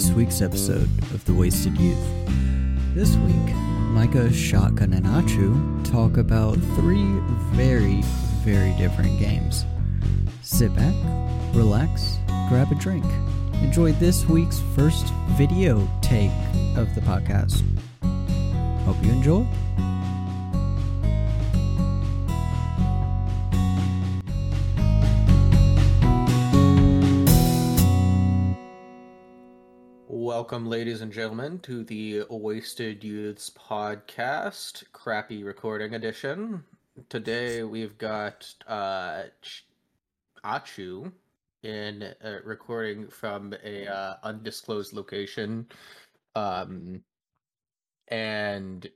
this week's episode of The Wasted Youth. This week, Micah, Shotgun, and Achu talk about three very, very different games. Sit back, relax, grab a drink. Enjoy this week's first video take of the podcast. Hope you enjoy. Welcome, ladies and gentlemen, to the Wasted Youths podcast, crappy recording edition. Today we've got Achu in recording from a undisclosed location, and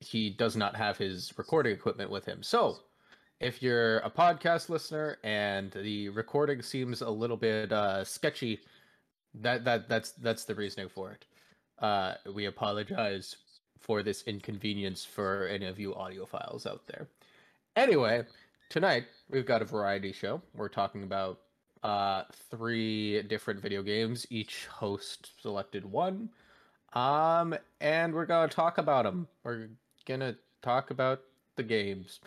he does not have his recording equipment with him. So, if you're a podcast listener and the recording seems a little bit sketchy, that's the reasoning for it. We apologize for this inconvenience for any of you audiophiles out there. Anyway, tonight we've got a variety show. We're talking about three different video games. Each host selected one, and we're gonna talk about them. We're gonna talk about the games.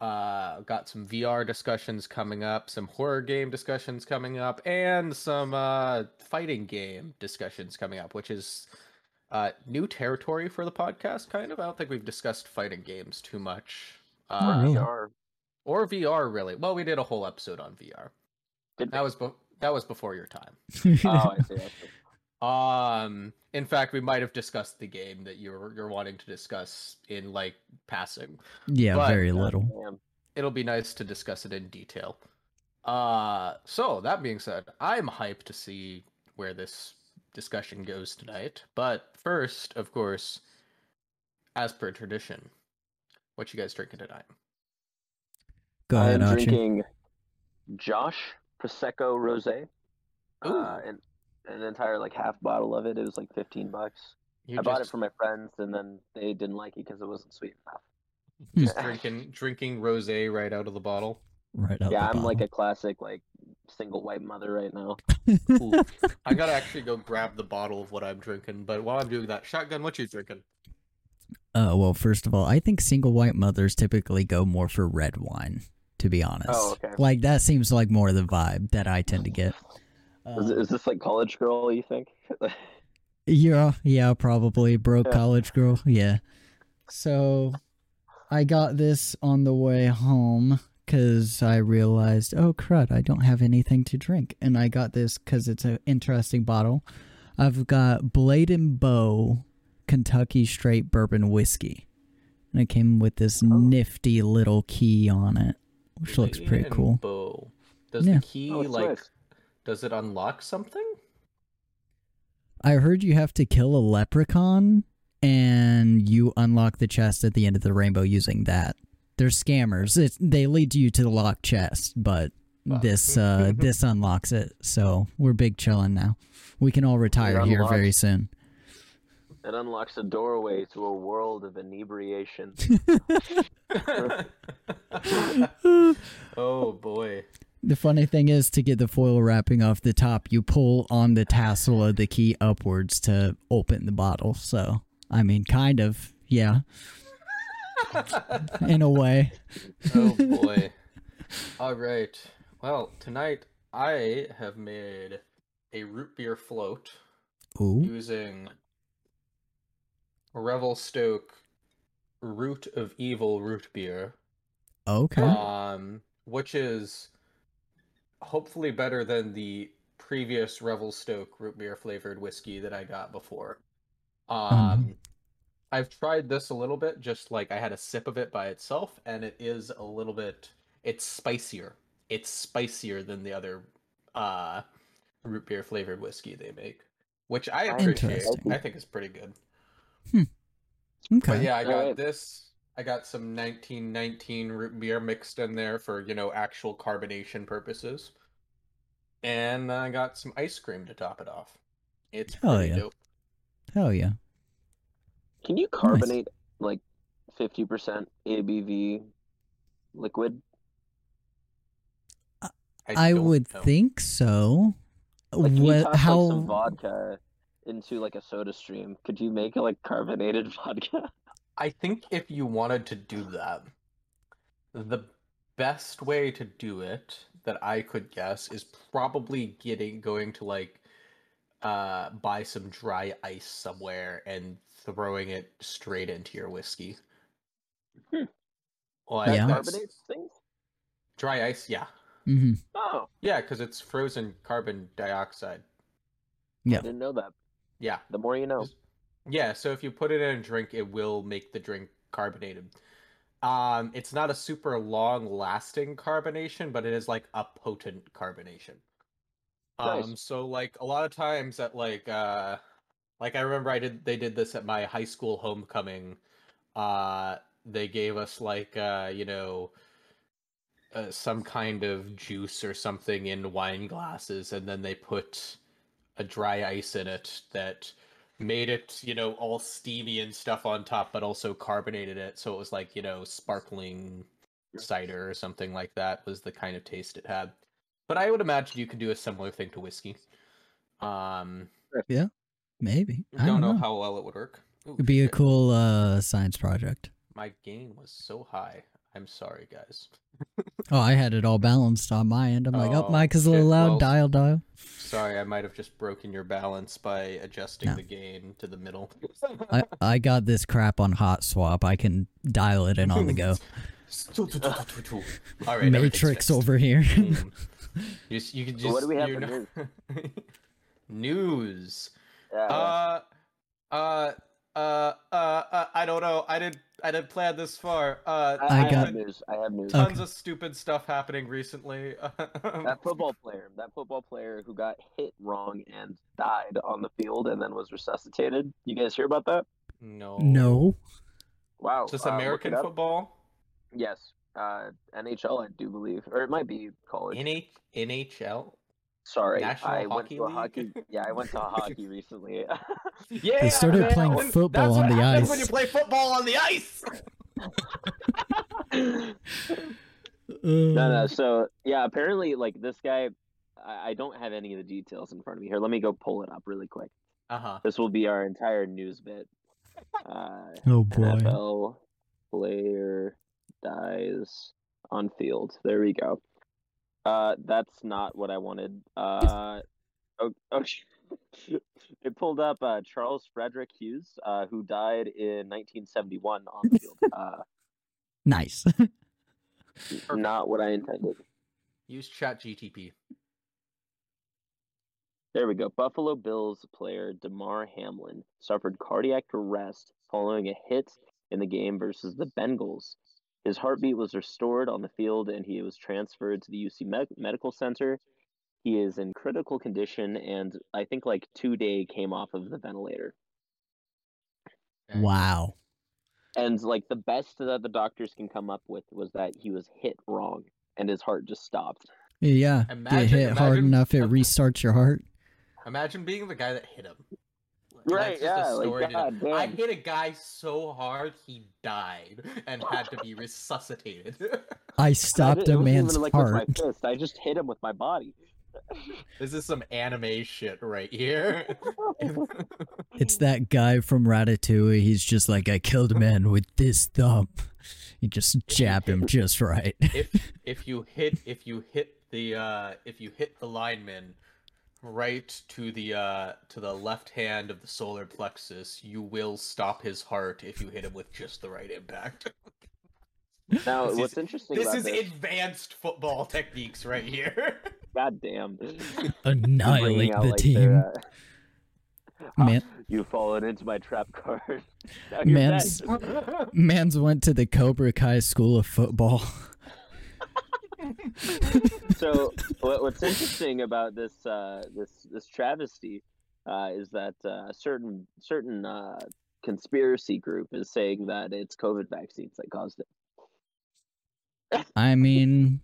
Got some VR discussions coming up, some horror game discussions coming up, and some fighting game discussions coming up, which is new territory for the podcast, kind of. I don't think we've discussed fighting games too much. Or VR, really. Well, we did a whole episode on VR. That was before your time. Oh, I see. In fact, we might have discussed the game that you're wanting to discuss in like passing. Yeah, but very little. It'll be nice to discuss it in detail. So that being said, I'm hyped to see where this discussion goes tonight. But first, of course, as per tradition, what you guys drinking tonight? Go ahead, I'm drinking Josh Prosecco Rosé. An entire like half bottle of it. It was like $15. I bought it for my friends, and then they didn't like it because it wasn't sweet enough. Just drinking rosé right out of the bottle. Right out. Yeah, I'm bottle. Like a classic like single white mother right now. Ooh. I gotta actually go grab the bottle of what I'm drinking. But while I'm doing that, Shotgun, what you drinking? Well, first of all, I think single white mothers typically go more for red wine. To be honest, okay. Like that seems like more the vibe that I tend to get. Is this like college girl, you think? yeah, probably. Broke college girl, yeah. So I got this on the way home because I realized, oh crud, I don't have anything to drink. And I got this because it's an interesting bottle. I've got Blade & Bow Kentucky Straight Bourbon Whiskey. And it came with this nifty little key on it, which Blade looks pretty cool. Bow. Does the key nice. Does it unlock something? I heard you have to kill a leprechaun, and you unlock the chest at the end of the rainbow using that. They're scammers. They lead you to the locked chest, but this unlocks it. So we're big chillin' now. We can all retire here very soon. It unlocks a doorway to a world of inebriation. Oh, boy. The funny thing is, to get the foil wrapping off the top, you pull on the tassel of the key upwards to open the bottle. So, I mean, kind of, yeah. In a way. Oh, boy. All right. Well, tonight I have made a root beer float. Ooh. Using Revelstoke Root of Evil root beer. Okay. Which is hopefully better than the previous Revelstoke root beer flavored whiskey that I got before. I've tried this a little bit, just like I had a sip of it by itself, and it is a little bit, it's spicier. It's spicier than the other root beer flavored whiskey they make, which I appreciate. I think it's pretty good. Okay. But yeah, I got this. I got some 1919 root beer mixed in there for, actual carbonation purposes. And I got some ice cream to top it off. It's pretty dope. Hell yeah. Can you carbonate like 50% ABV liquid? I would think so. Like, can you toss some vodka into like a soda stream, could you make like carbonated vodka? I think if you wanted to do that, the best way to do it that I could guess is probably going to like buy some dry ice somewhere and throwing it straight into your whiskey. Like, yeah. Carbonates things? Dry ice, yeah. Mm-hmm. Oh. Yeah, because it's frozen carbon dioxide. Yeah. I didn't know that. Yeah. The more you know. Yeah, so if you put it in a drink, it will make the drink carbonated. It's not a super long-lasting carbonation, but it is, like, a potent carbonation. Nice. So, like, a lot of times at, like, I remember they did this at my high school homecoming. They gave us, like, you know, some kind of juice or something in wine glasses, and then they put a dry ice in it that made it, you know, all steamy and stuff on top, but also carbonated it, so it was like, you know, sparkling cider or something like that was the kind of taste it had. But I would imagine you could do a similar thing to whiskey. Yeah, maybe. I don't know how well it would work. Ooh, it'd be a cool science project. My gain was so high. I'm sorry, guys. Oh, I had it all balanced on my end. I'm like, oh, mic is a little loud. Well, dial. Sorry, I might have just broken your balance by adjusting the gain to the middle. I got this crap on hot swap. I can dial it in on the go. All right, Matrix over here. You can just. What do we have for news? News. I don't know. I didn't plan this far. I have news. Tons of stupid stuff happening recently. That football player who got hit wrong and died on the field and then was resuscitated. You guys hear about that? No. Wow. Is this American football? Yes. NHL, I do believe. Or it might be college. NHL? Sorry, I went to a hockey. Yeah, I went to a hockey recently. Yeah, they started playing football on the ice. That's when you play football on the ice. No. So yeah, apparently, like this guy, I don't have any of the details in front of me here. Let me go pull it up really quick. This will be our entire news bit. Oh boy! NFL player dies on field. There we go. That's not what I wanted. It pulled up Charles Frederick Hughes, who died in 1971 on the field. Nice. Not what I intended. Use ChatGTP. There we go. Buffalo Bills player Damar Hamlin suffered cardiac arrest following a hit in the game versus the Bengals. His heartbeat was restored on the field, and he was transferred to the UC Medical Center. He is in critical condition, and I think, like, 2 days came off of the ventilator. Wow. And, like, the best that the doctors can come up with was that he was hit wrong, and his heart just stopped. Yeah, get hit hard enough, it restarts your heart. Imagine being the guy that hit him. Right, yeah. Like, God, I hit a guy so hard he died and had to be resuscitated. I stopped a man's heart. I just hit him with my body. This is some anime shit right here. It's that guy from Ratatouille. He's just like, I killed a man with this thumb. You just jab him just right. If you hit the lineman right to the left hand of the solar plexus, you will stop his heart if you hit him with just the right impact. Now, what's interesting about this is advanced football techniques right here. God damn. Annihilate the team. You've fallen into my trap card. Mans went to the Cobra Kai School of Football. So what's interesting about this this travesty is that a certain conspiracy group is saying that it's COVID vaccines that caused it. I mean,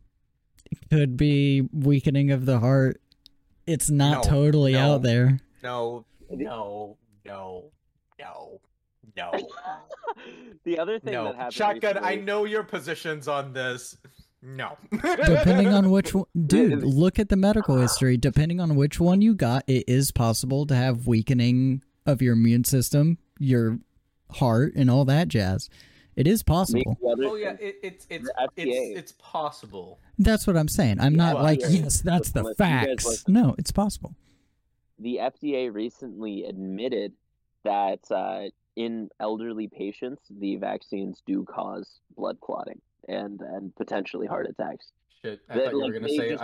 it could be weakening of the heart. It's not out there. No. The other thing that happened. Shotgun, recently, I know your positions on this. No. Depending on which one. Dude, look at the medical history. Depending on which one you got, it is possible to have weakening of your immune system, your heart, and all that jazz. It is possible. Oh yeah, it's possible. That's what I'm saying. I'm not like, yes, that's the facts. No, it's possible. The FDA recently admitted that in elderly patients, the vaccines do cause blood clotting and potentially heart attacks. Shit, I thought you were gonna say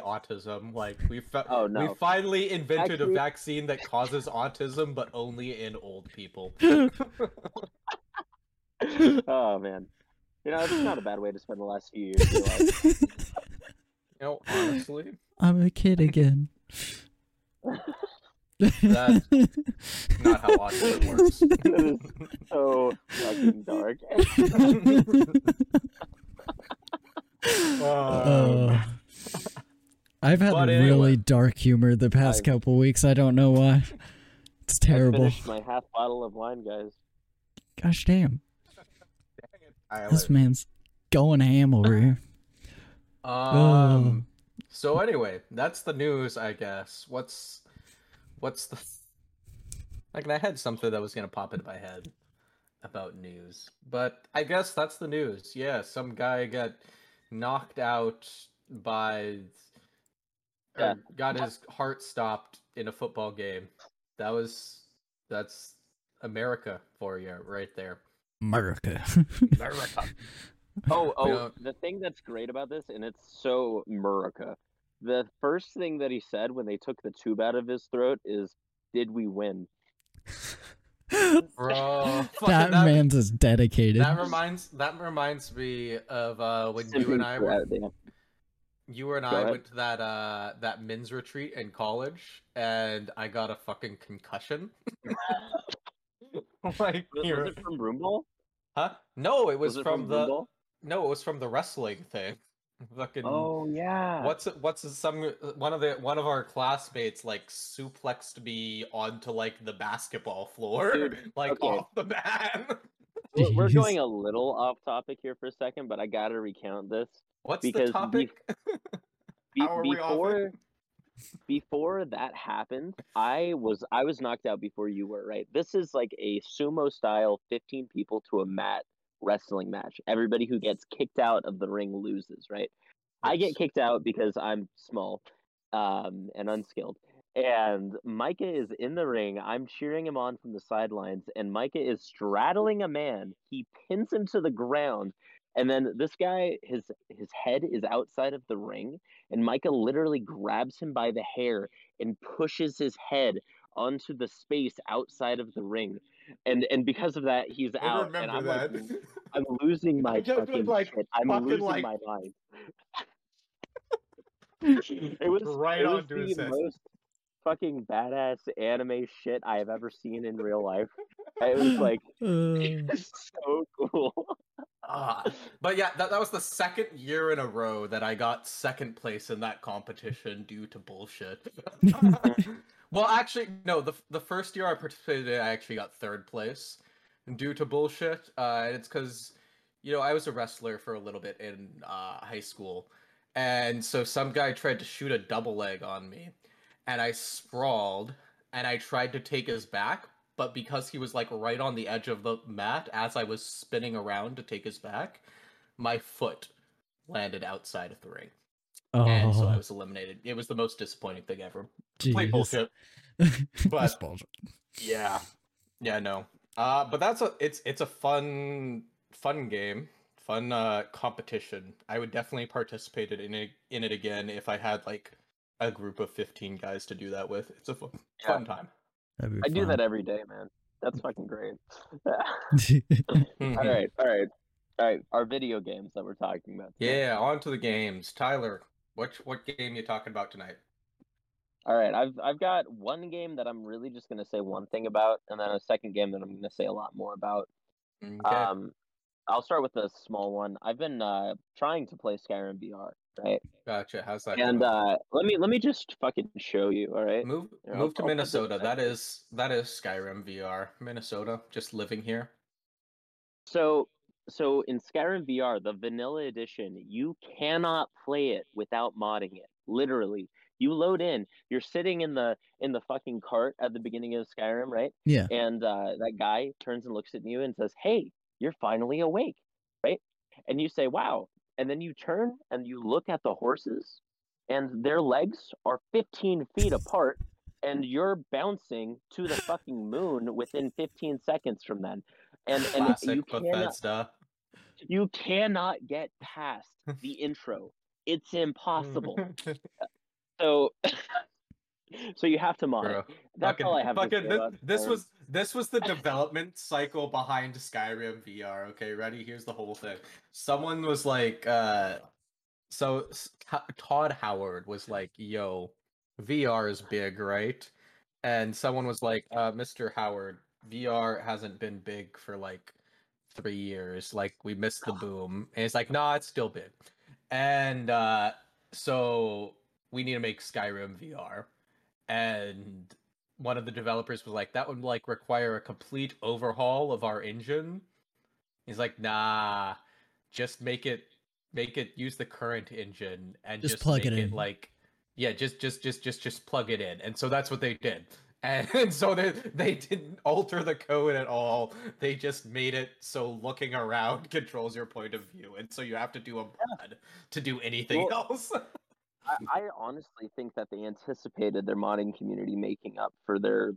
autism. Like we finally invented a vaccine that causes autism, but only in old people. Oh man, it's not a bad way to spend the last few years of your life. Honestly, I'm a kid again. That's not how autism works. That is so fucking dark. I've had really dark humor the past couple weeks. I don't know why. It's terrible. I finished my half bottle of wine, guys. Gosh damn. Dang it, this man's going ham over here. So anyway, that's the news, I guess. What's the... Like, I had something that was going to pop into my head about news. But I guess that's the news. Yeah, some guy got knocked out by... Yeah. Got his heart stopped in a football game. That's America for you right there. America. The thing that's great about this, and it's so America... The first thing that he said when they took the tube out of his throat is, "Did we win?" Bro, that man's is dedicated. That reminds me of when you and I went to that that men's retreat in college, and I got a fucking concussion. Was it from broom ball? Huh? No, it was from the. No, it was from the wrestling thing. Fucking, oh yeah! One of our classmates like suplexed me onto like the basketball floor, like off the bat. We're going a little off topic here for a second, but I gotta recount this. What's the topic? Before that happened, I was knocked out before you were. Right, this is like a sumo style 15 people to a mat wrestling match. Everybody who gets kicked out of the ring loses, right? I get kicked out because I'm small and unskilled, and Micah is in the ring. I'm cheering him on from the sidelines, and Micah is straddling a man. He pins him to the ground, and then this guy, his head is outside of the ring, and Micah literally grabs him by the hair and pushes his head onto the space outside of the ring. And because of that, he's out. And I'm that. Like, I'm losing my fucking shit. I'm losing my mind. It was right on to the most fucking badass anime shit I have ever seen in real life. It was like so cool. But yeah, that was the second year in a row that I got second place in that competition due to bullshit. Well, actually, no, the first year I participated in, I actually got third place due to bullshit. And it's because, I was a wrestler for a little bit in high school. And so some guy tried to shoot a double leg on me. And I sprawled, and I tried to take his back. But because he was, right on the edge of the mat, as I was spinning around to take his back, my foot landed outside of the ring. Oh. And so I was eliminated. It was the most disappointing thing ever. Play bullshit. But bullshit. Yeah, no. But that's it's a fun game, fun competition. I would definitely participate in it again if I had a group of 15 guys to do that with. It's a fun time. I do that every day, man. That's fucking great. All right. Our video games that we're talking about. Yeah, on to the games. Tyler, what game you talking about tonight? All right, I've got one game that I'm really just going to say one thing about, and then a second game that I'm going to say a lot more about. Okay. I'll start with the small one. I've been trying to play Skyrim VR, right? Gotcha. How's that going? And let me just fucking show you, all right? Move to Minnesota. That is Skyrim VR. Minnesota, just living here. So So in Skyrim VR, the vanilla edition, you cannot play it without modding it. Literally, you load in. You're sitting in the fucking cart at the beginning of Skyrim, right? Yeah. And that guy turns and looks at you and says, "Hey, you're finally awake," right? And you say, "Wow!" And then you turn and you look at the horses, and their legs are 15 feet apart, and you're bouncing to the fucking moon within 15 seconds from then. And you cannot get past the intro. It's impossible. So you have to mod. Bro, that's fucking, all I have fucking, to say about this was the development cycle behind Skyrim VR. Okay, ready? Here's the whole thing. Someone was like, so Todd Howard was like, "Yo, VR is big, right?" And someone was like, "Mr. Howard, VR hasn't been big for like 3 years. Like, we missed the boom." And it's like, "Nah, it's still big." And so we need to make Skyrim VR. And one of the developers was like, "That would like require a complete overhaul of our engine." He's like, "Nah, just make it use the current engine and just plug make it in. Like, yeah, just plug it in." And so that's what they did. And so they didn't alter the code at all. They just made it so looking around controls your point of view. And so you have to do a mod to do anything else. I honestly think that they anticipated their modding community making up for their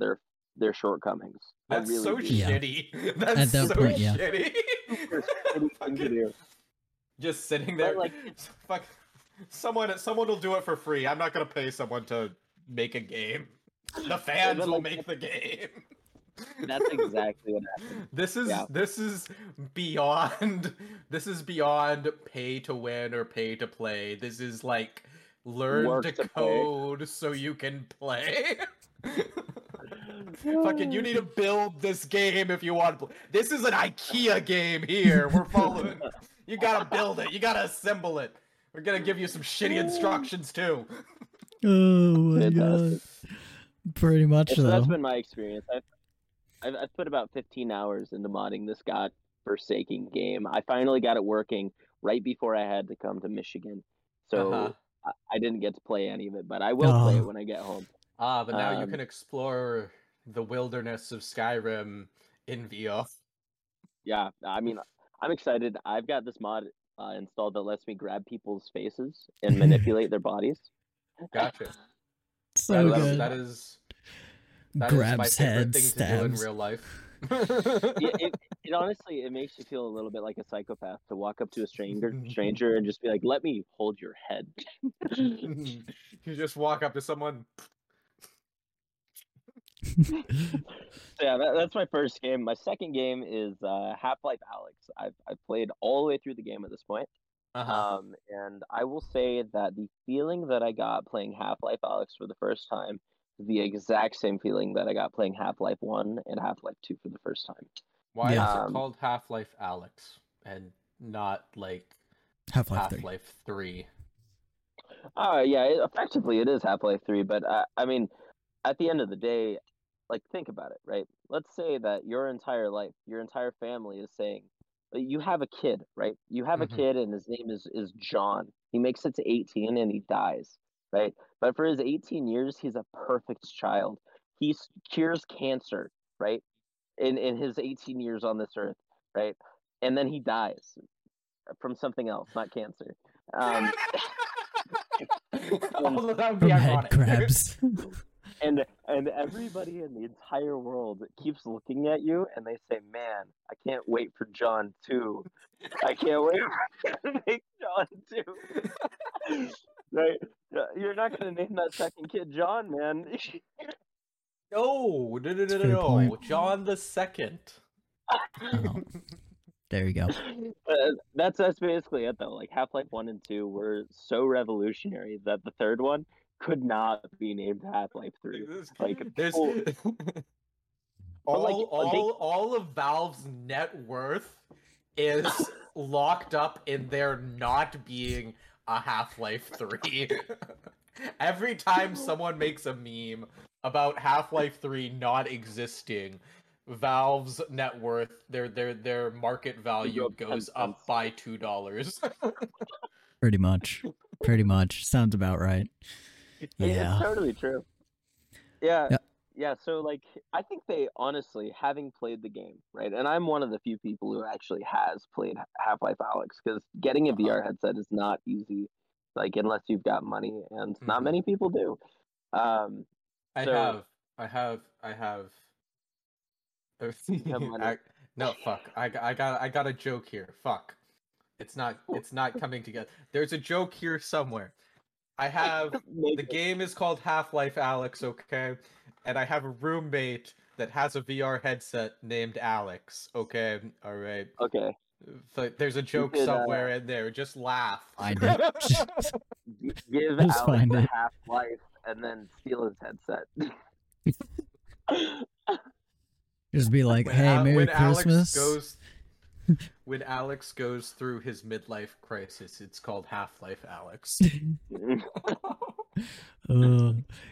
shortcomings. That's really so shitty. That's at that so point, shitty. Yeah. Just sitting there. But fuck. Someone will do it for free. I'm not going to pay someone to make a game. The fans will make the game. That's exactly what happened. This is beyond pay to win or pay to play. This is like learn to code so you can play. Fucking, you need to build this game if you want to play. This is an IKEA game here. We're following. You gotta build it. You gotta assemble it. We're gonna give you some shitty instructions too. Oh my god. Pretty much, though. So that's been my experience. I've put about 15 hours into modding this godforsaken game. I finally got it working right before I had to come to Michigan. So I didn't get to play any of it, but I will play it when I get home. But now you can explore the wilderness of Skyrim in VR. Yeah, I mean, I'm excited. I've got this mod installed that lets me grab people's faces and manipulate their bodies. Gotcha. So good. That grabs is my favorite thing stabs. To do in real life. It honestly, it makes you feel a little bit like a psychopath to walk up to a stranger and just be like, "Let me hold your head." You just walk up to someone. Yeah, that's my first game. My second game is Half-Life Alyx. I've played all the way through the game at this point. And I will say that the feeling that I got playing Half-Life Alyx for the first time is the exact same feeling that I got playing Half-Life 1 and Half-Life 2 for the first time. Why is it called Half-Life Alyx and not like Half-Life 3? Effectively it is Half-Life 3, but I mean, at the end of the day, like, think about it, right? Let's say that your entire life, your entire family is saying, you have a kid, right? You have a kid, and his name is John. He makes it to 18, and he dies, right? But for his 18 years, he's a perfect child. He cures cancer, right? In his 18 years on this earth, right? And then he dies from something else, not cancer. From head crabs. And everybody in the entire world keeps looking at you, and they say, "Man, I can't wait for John 2. I can't wait to make John 2. Right? You're not going to name that second kid John, man. No. John the second. Oh. There you go. That's basically it, though. Like, Half-Life 1 and 2 were so revolutionary that the third one could not be named Half-Life 3. Like, there's all of Valve's net worth is locked up in there not being a Half-Life 3. Every time someone makes a meme about Half-Life 3 not existing, Valve's net worth, their market value goes up by $2. Pretty much. Sounds about right. Yeah. It's totally true. Yeah. Yep. Yeah, so like I think they honestly, having played the game, right? And I'm one of the few people who actually has played Half-Life Alyx, because getting a VR headset is not easy, like unless you've got money, and not many people do. I got a joke here. Fuck. It's not coming together. There's a joke here somewhere. The game is called Half-Life Alyx, okay? And I have a roommate that has a VR headset named Alex, okay? All right. Okay. So there's a joke somewhere in there. Just laugh. Find it. Give Alex a Half-Life and then steal his headset. Just be like, hey, Merry Christmas. When Alex goes through his midlife crisis, it's called Half-Life Alyx.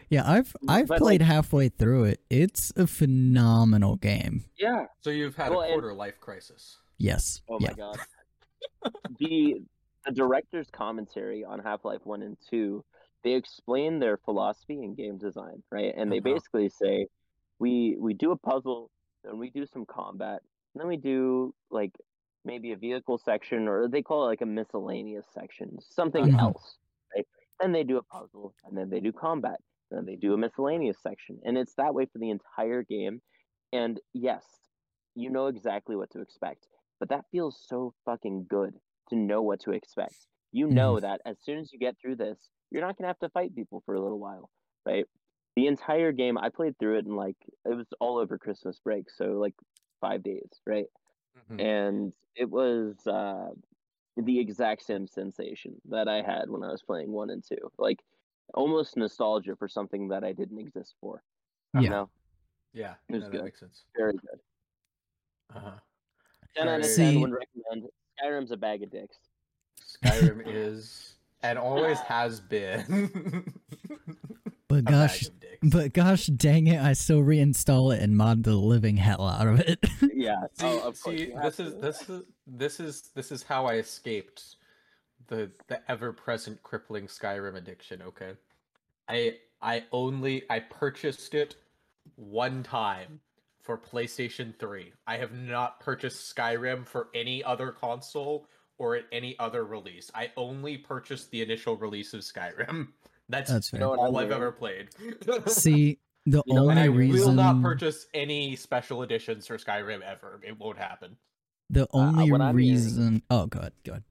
Yeah, I've played halfway through it. It's a phenomenal game. Yeah. So you've had a quarter-life crisis. Yes. Oh my god. The director's commentary on Half-Life 1 and 2, they explain their philosophy in game design, right? And they basically say, we do a puzzle, and we do some combat, and then we do like maybe a vehicle section, or they call it like a miscellaneous section, something else, right? Then they do a puzzle, and then they do combat, and then they do a miscellaneous section, and it's that way for the entire game. And yes, you know exactly what to expect, but that feels so fucking good to know what to expect. You know that as soon as you get through this, you're not gonna have to fight people for a little while, right? The entire game, I played through it in like, it was all over Christmas break, so like 5 days, right? And it was the exact same sensation that I had when I was playing 1 and 2. Like, almost nostalgia for something that I didn't exist for. Yeah. You know? Yeah, it was good. That makes sense. Very good. 10 out of 10 would recommend. Skyrim's a bag of dicks. Skyrim is, and always has been. But gosh, dang it! I still reinstall it and mod the living hell out of it. Yeah. This is how I escaped the ever-present crippling Skyrim addiction. Okay, I purchased it one time for PlayStation 3. I have not purchased Skyrim for any other console or at any other release. I only purchased the initial release of Skyrim. That's all I've ever played. See, the only reason I will not purchase any special editions for Skyrim ever. It won't happen. The only reason. Oh, go ahead.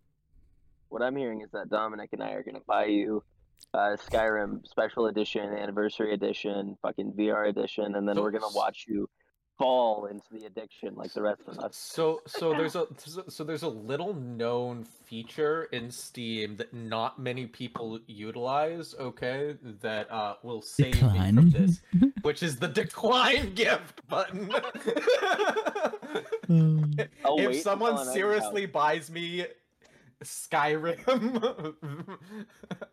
What I'm hearing is that Dominic and I are going to buy you Skyrim Special Edition, Anniversary Edition, fucking VR Edition, and then we're going to watch you fall into the addiction like the rest of us. So there's a little known feature in Steam that not many people utilize, okay, that will save me from this, which is the decline gift button. If someone seriously buys me Skyrim,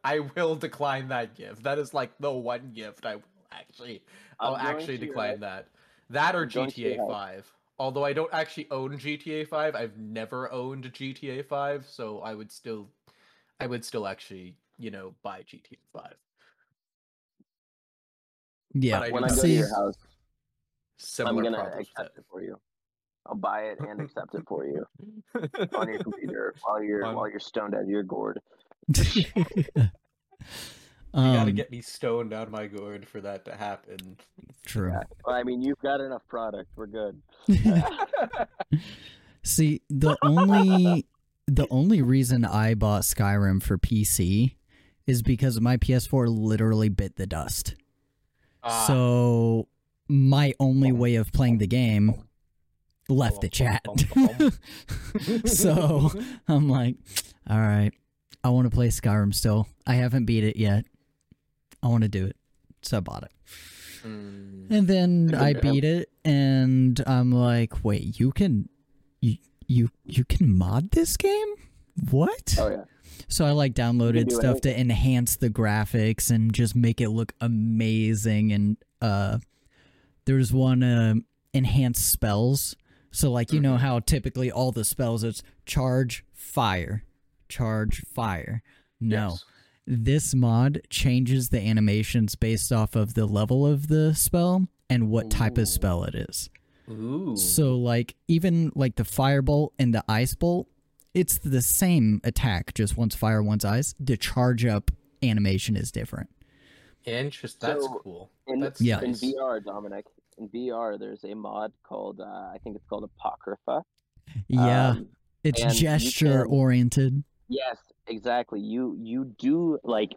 I will decline that gift. That is like the one gift I will actually decline that. That or GTA 5. Although I don't actually own GTA 5, I've never owned GTA 5, so I would still actually, buy GTA 5. Yeah, but when I go to your house, I'm going to accept it for you. I'll buy it and accept it for you on your computer while you're stoned out of your gourd. You gotta get me stoned out of my gourd for that to happen. True. Yeah. Well, I mean, you've got enough product. We're good. See, the only reason I bought Skyrim for PC is because my PS4 literally bit the dust. So my only way of playing the game left the chat. So I'm like, all right, I want to play Skyrim still. I haven't beat it yet. I want to do it, so I bought it. And then I beat it, and I'm like, wait, you can mod this game? What? Oh yeah. So I downloaded stuff to enhance the graphics and just make it look amazing. And there's one enhanced spells. So, like, you know how typically all the spells, it's charge, fire, charge, fire. No. Yes. This mod changes the animations based off of the level of the spell and what type of spell it is. Ooh. So, like, even, like, the firebolt and the ice bolt, it's the same attack, just one's fire, one's ice. The charge-up animation is different. Interesting. That's cool. That's nice. In VR, Dominic, in VR, there's a mod called, I think it's called Apocrypha. Yeah, it's gesture-oriented. Yes, exactly. You do, like,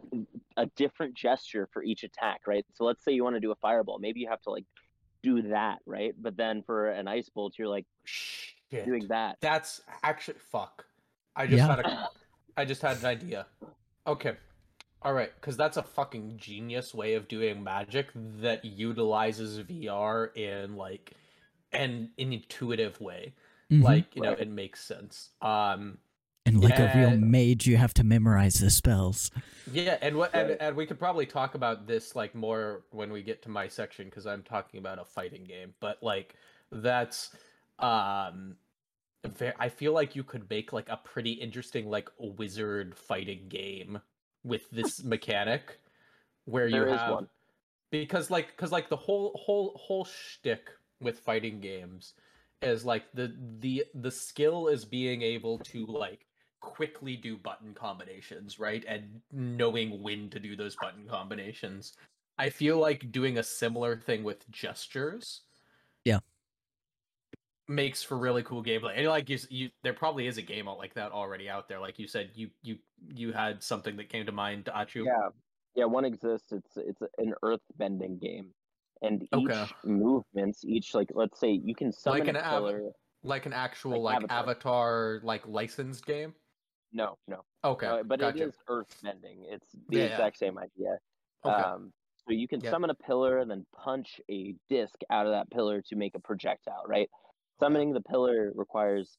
a different gesture for each attack, right? So let's say you want to do a fireball. Maybe you have to, like, do that, right? But then for an ice bolt, you're like, shit, doing that. That's actually, fuck. I just had an idea. Okay. All right, because that's a fucking genius way of doing magic that utilizes VR in, like, an intuitive way. Mm-hmm. Like, you know, it makes sense. And like a real mage, you have to memorize the spells. Yeah, and we could probably talk about this, like, more when we get to my section, because I'm talking about a fighting game. But, like, that's... I feel like you could make, like, a pretty interesting, like, wizard fighting game with this mechanic, where there you have one. Because like the whole shtick with fighting games is like the skill is being able to, like, quickly do button combinations, right? And knowing when to do those button combinations. I feel like doing a similar thing with gestures, yeah, makes for really cool gameplay. And, like, you there probably is a game like that already out there. Like you said, you had something that came to mind, Achu. Yeah, one exists. It's an earth bending game, and each movements, each, like, let's say you can summon like a killer, like an actual like Avatar, like, licensed game. No. Okay, but gotcha. It is earth bending. It's the exact same idea. Okay. So you can summon a pillar and then punch a disc out of that pillar to make a projectile, right? Summoning the pillar requires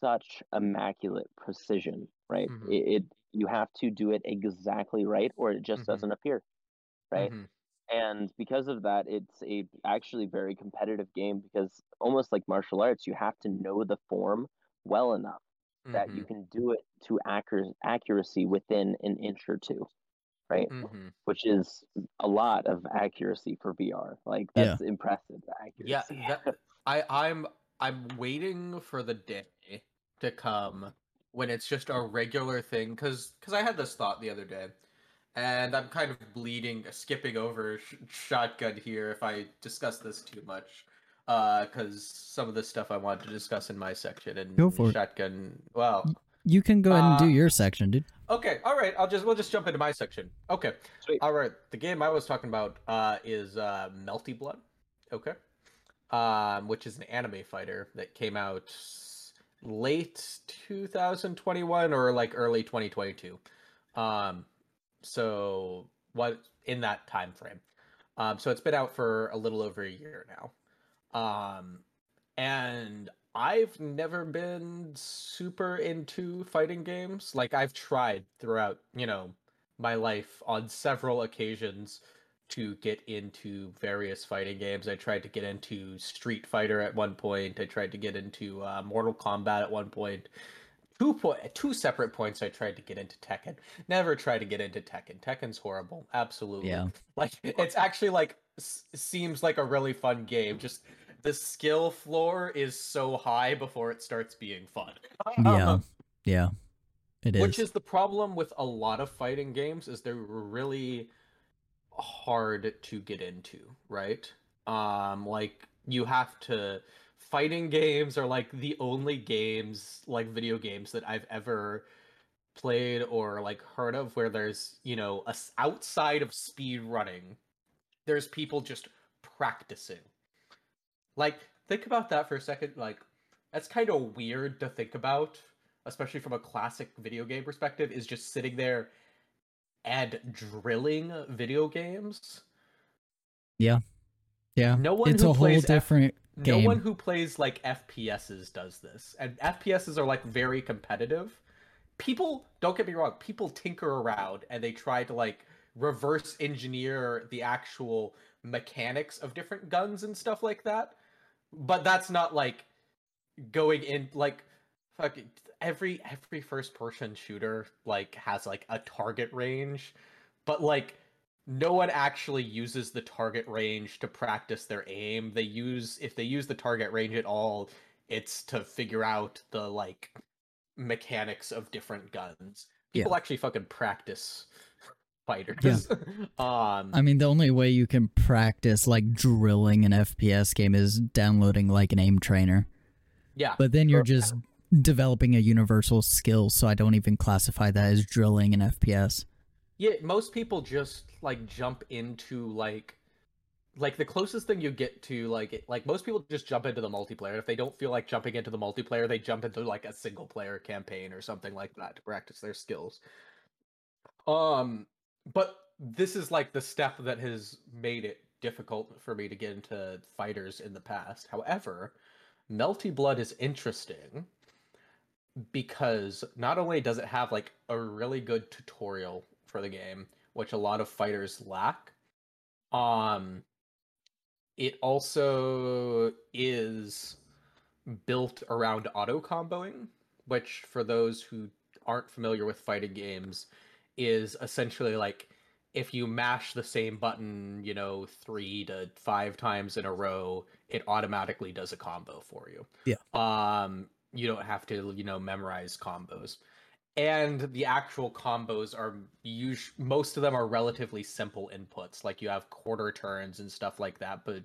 such immaculate precision, right? Mm-hmm. It you have to do it exactly right, or it just doesn't appear, right? Mm-hmm. And because of that, it's actually very competitive game, because almost like martial arts, you have to know the form well enough that you can do it to accuracy within an inch or two, right? Mm-hmm. Which is a lot of accuracy for VR. Like, that's impressive accuracy. Yeah. I'm waiting for the day to come when it's just a regular thing, because I had this thought the other day, and I'm kind of skipping over shotgun here if I discuss this too much, because some of the stuff I wanted to discuss in my section and go for shotgun. It. Well, you can go ahead and do your section, dude. Okay, all right. We'll just jump into my section. Okay, sweet. All right. The game I was talking about is Melty Blood. Okay. Which is an anime fighter that came out late 2021 or like early 2022. So what in that time frame? So it's been out for a little over a year now. And I've never been super into fighting games. Like, I've tried throughout, you know, my life on several occasions to get into various fighting games. I tried to get into Street Fighter at one point. I tried to get into Mortal Kombat at one point. Two separate points I tried to get into Tekken. Never tried to get into Tekken. Tekken's horrible. Absolutely. Yeah. Like, it's actually, like, seems like a really fun game. Just the skill floor is so high before it starts being fun. Yeah. It is. Which is the problem with a lot of fighting games, is they're really hard to get into, right? Like, you have to... Fighting games are, like, the only games, like, video games that I've ever played or, like, heard of where there's, you know, outside of speed running, there's people just practicing. Like, think about that for a second. Like, that's kind of weird to think about, especially from a classic video game perspective, is just sitting there and drilling video games. Yeah. No one who plays, like, FPSs does this. And FPSs are, like, very competitive. People, don't get me wrong, people tinker around and they try to, like, reverse engineer the actual mechanics of different guns and stuff like that. But that's not like going in like fucking every first person shooter like has like a target range, but like no one actually uses the target range to practice their aim. They use, if they use the target range at all, it's to figure out the like mechanics of different guns. People actually fucking practice fighters. Yeah. I mean, the only way you can practice like drilling an FPS game is downloading like an aim trainer. Yeah. But then you're just developing a universal skill, so I don't even classify that as drilling an FPS. Yeah, most people just like jump into like the closest thing you get to like most people just jump into the multiplayer. If they don't feel like jumping into the multiplayer, they jump into like a single player campaign or something like that to practice their skills. But this is like the step that has made it difficult for me to get into fighters in the past. However, Melty Blood is interesting because not only does it have like a really good tutorial for the game, which a lot of fighters lack, it also is built around auto comboing, which for those who aren't familiar with fighting games is essentially like if you mash the same button, you know, 3 to 5 times in a row, it automatically does a combo for you. Yeah. You don't have to, you know, memorize combos. And the actual combos are most of them are relatively simple inputs. Like you have quarter turns and stuff like that, but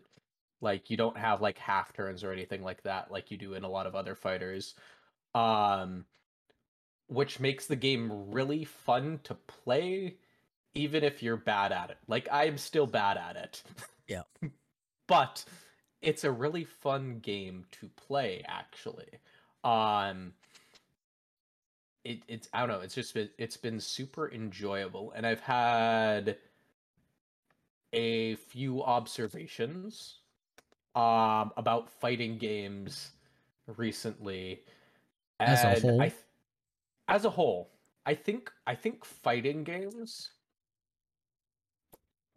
like you don't have like half turns or anything like that, like you do in a lot of other fighters. Which makes the game really fun to play, even if you're bad at it. Like, I'm still bad at it. Yeah. But it's a really fun game to play, actually. It's I don't know, it's been super enjoyable, and I've had a few observations about fighting games recently. As a whole? As a whole, I think fighting games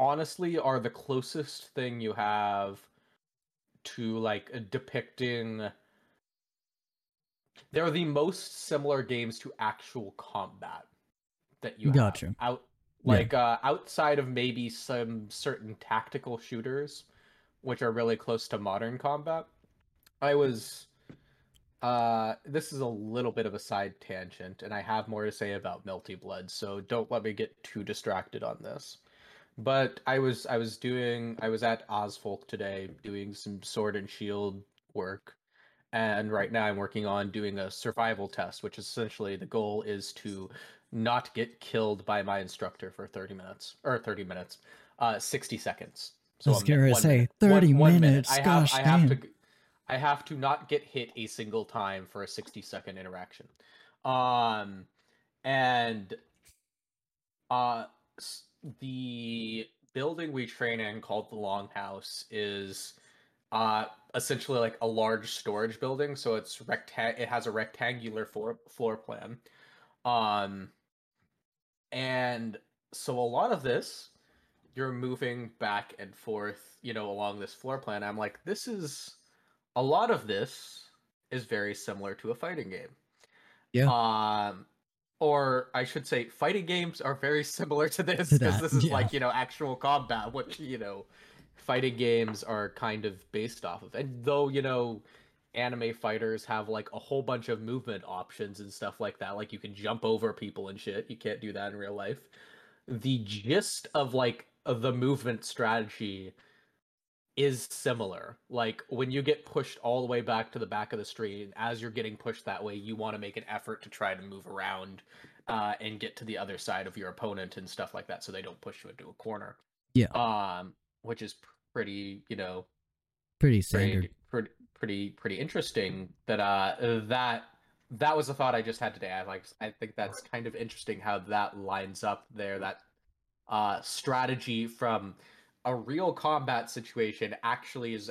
honestly are the closest thing you have to like depicting. They're the most similar games to actual combat that you gotcha. Have out like outside of maybe some certain tactical shooters, which are really close to modern combat. This is a little bit of a side tangent, and I have more to say about Melty Blood, so don't let me get too distracted on this. But I was at Oz Folk today doing some Sword and Shield work, and right now I'm working on doing a survival test, which is essentially the goal is to not get killed by my instructor for 60 seconds. So I was gonna say 30 minutes. Gosh, I have to not get hit a single time for a 60-second interaction. The building we train in called the Longhouse is essentially like a large storage building. So it's it has a rectangular floor plan. And so a lot of this, you're moving back and forth, you know, along this floor plan. I'm like, a lot of this is very similar to a fighting game. Yeah. Or I should say fighting games are very similar to this, because this is like, you know, actual combat, which, you know, fighting games are kind of based off of. And though, you know, anime fighters have like a whole bunch of movement options and stuff like that. Like you can jump over people and shit. You can't do that in real life. The gist of like the movement strategy is similar. Like when you get pushed all the way back to the back of the screen, as you're getting pushed that way, you want to make an effort to try to move around and get to the other side of your opponent and stuff like that, so they don't push you into a corner. Yeah. Which is pretty, you know, pretty standard, pretty interesting. That that was the thought I just had today. I think that's kind of interesting how that lines up there. That strategy from a real combat situation actually is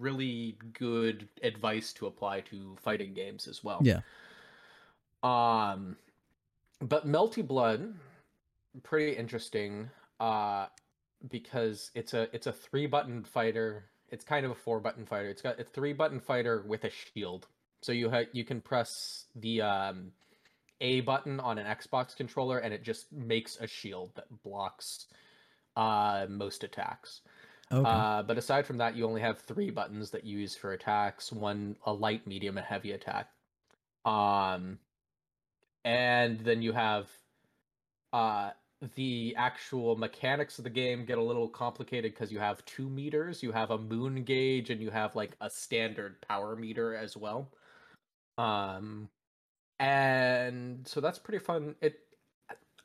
really good advice to apply to fighting games as well. Yeah. But Melty Blood, pretty interesting, because it's a 3-button fighter. It's kind of a 4-button fighter. It's got a 3-button fighter with a shield. So you can press the A button on an Xbox controller, and it just makes a shield that blocks most attacks. Okay. But aside from that, you only have 3 buttons that you use for attacks, a light, medium, and heavy attack. And then you have the actual mechanics of the game get a little complicated because you have 2 meters, you have a moon gauge, and you have like a standard power meter as well. And so that's pretty fun.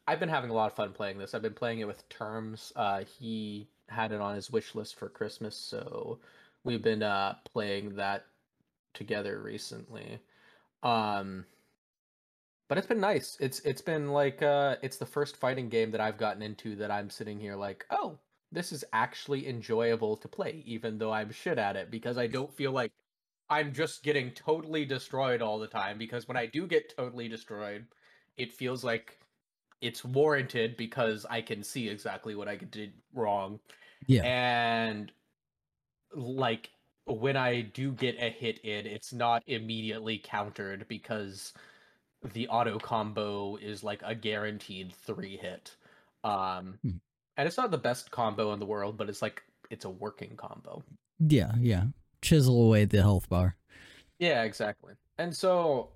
I've been having a lot of fun playing this. I've been playing it with Terms. He had it on his wish list for Christmas, so we've been playing that together recently. But it's been nice. It's been like it's the first fighting game that I've gotten into that I'm sitting here like, oh, this is actually enjoyable to play, even though I'm shit at it, because I don't feel like I'm just getting totally destroyed all the time, because when I do get totally destroyed, it feels like it's warranted because I can see exactly what I did wrong. Yeah. And like when I do get a hit in, it's not immediately countered because the auto combo is like a guaranteed 3 hit. And it's not the best combo in the world, but it's like, it's a working combo. Yeah. Chisel away at the health bar. Yeah, exactly. And so,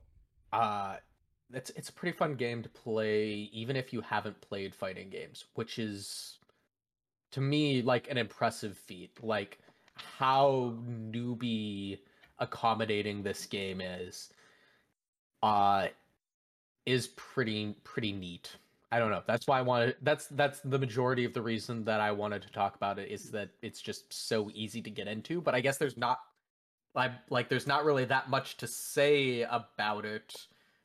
it's a pretty fun game to play, even if you haven't played fighting games, which is, to me, like an impressive feat. Like, how newbie accommodating this game is pretty neat. I don't know. That's why I wanted. That's the majority of the reason that I wanted to talk about it, is that it's just so easy to get into. But I guess there's not really that much to say about it.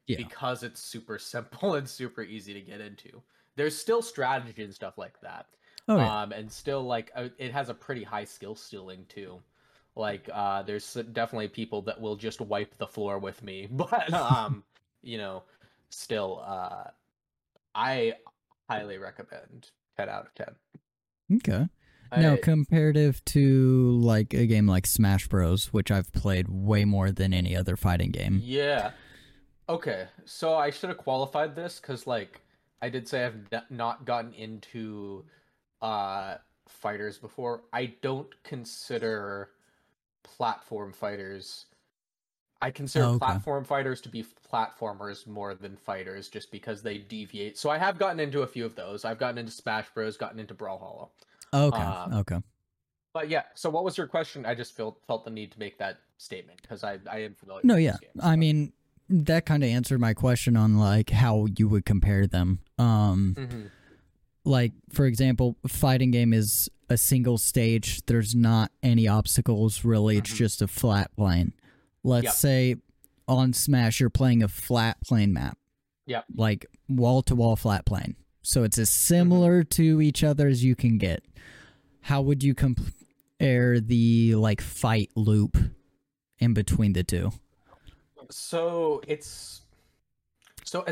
Yeah. Because it's super simple and super easy to get into. There's still strategy and stuff like that. Oh, yeah. And still like it has a pretty high skill ceiling too. Like there's definitely people that will just wipe the floor with me, but you know, still I highly recommend 10 out of 10. Okay. Now, comparative to like a game like Smash Bros, which I've played way more than any other fighting game. Yeah. Okay, so I should have qualified this because, like, I did say I've not gotten into fighters before. I don't consider platform fighters. I consider platform fighters to be platformers more than fighters, just because they deviate. So I have gotten into a few of those. I've gotten into Smash Bros, gotten into Brawlhalla. Okay. But yeah, so what was your question? I just felt the need to make that statement because I am familiar with these games. I mean, that kind of answered my question on like how you would compare them. Like, for example, fighting game is a single stage. There's not any obstacles really. It's just a flat plane. Let's say on Smash, you're playing a flat plane map. Yeah. Like wall to wall flat plane. So it's as similar to each other as you can get. How would you compare the like fight loop in between the two? So because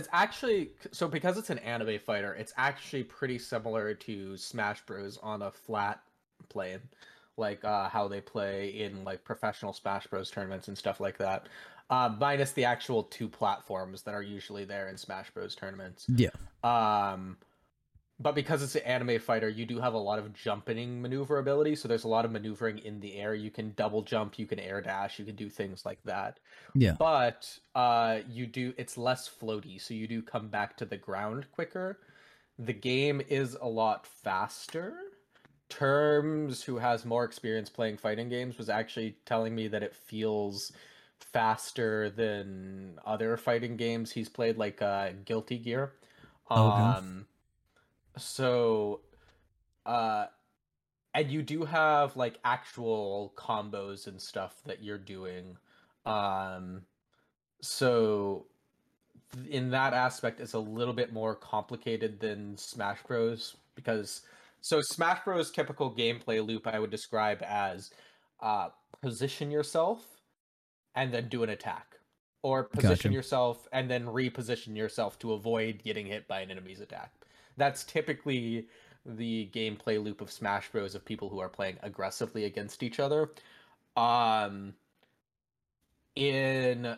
it's an anime fighter, it's actually pretty similar to Smash Bros on a flat plane, like how they play in like professional Smash Bros tournaments and stuff like that, minus the actual 2 platforms that are usually there in Smash Bros tournaments. Yeah. But because it's an anime fighter, you do have a lot of jumping maneuverability. So there's a lot of maneuvering in the air. You can double jump, you can air dash, you can do things like that. Yeah. But it's less floaty, so you do come back to the ground quicker. The game is a lot faster. Terms, who has more experience playing fighting games, was actually telling me that it feels faster than other fighting games he's played, like Guilty Gear. So, and you do have like actual combos and stuff that you're doing. So in that aspect, it's a little bit more complicated than Smash Bros. So Smash Bros. Typical gameplay loop I would describe as position yourself and then do an attack, or position yourself and then reposition yourself to avoid getting hit by an enemy's attack. That's typically the gameplay loop of Smash Bros. Of people who are playing aggressively against each other. In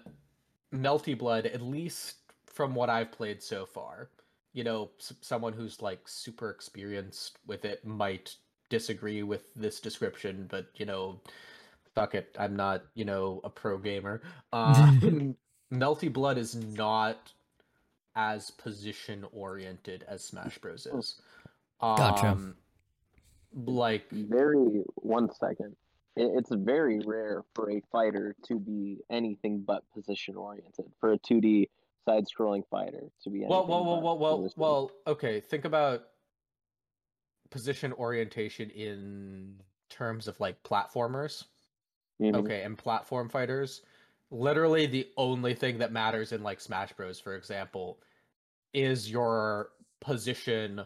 Melty Blood, at least from what I've played so far, you know, someone who's like super experienced with it might disagree with this description, but you know, fuck it, I'm not, you know, a pro gamer. Melty Blood is not as position oriented as Smash Bros is. Gotcha. Like very 1 second. It's very rare for a fighter to be anything but position oriented. For a 2D side-scrolling fighter to be anything okay. Think about position orientation in terms of like platformers. Mm-hmm. Okay, and platform fighters. Literally the only thing that matters in like Smash Bros, for example, is your position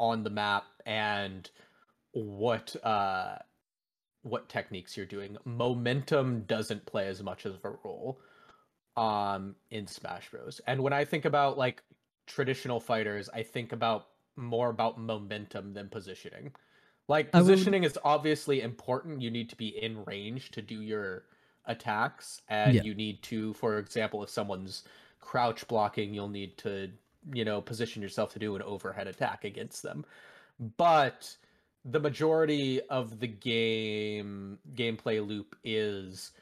on the map and what techniques you're doing. Momentum doesn't play as much of a role in Smash Bros. And when I think about like traditional fighters, I think about more about momentum than positioning. Like positioning is obviously important. You need to be in range to do your attacks, and you need to, for example, if someone's crouch blocking, you'll need to, you know, position yourself to do an overhead attack against them. But the majority of the gameplay loop is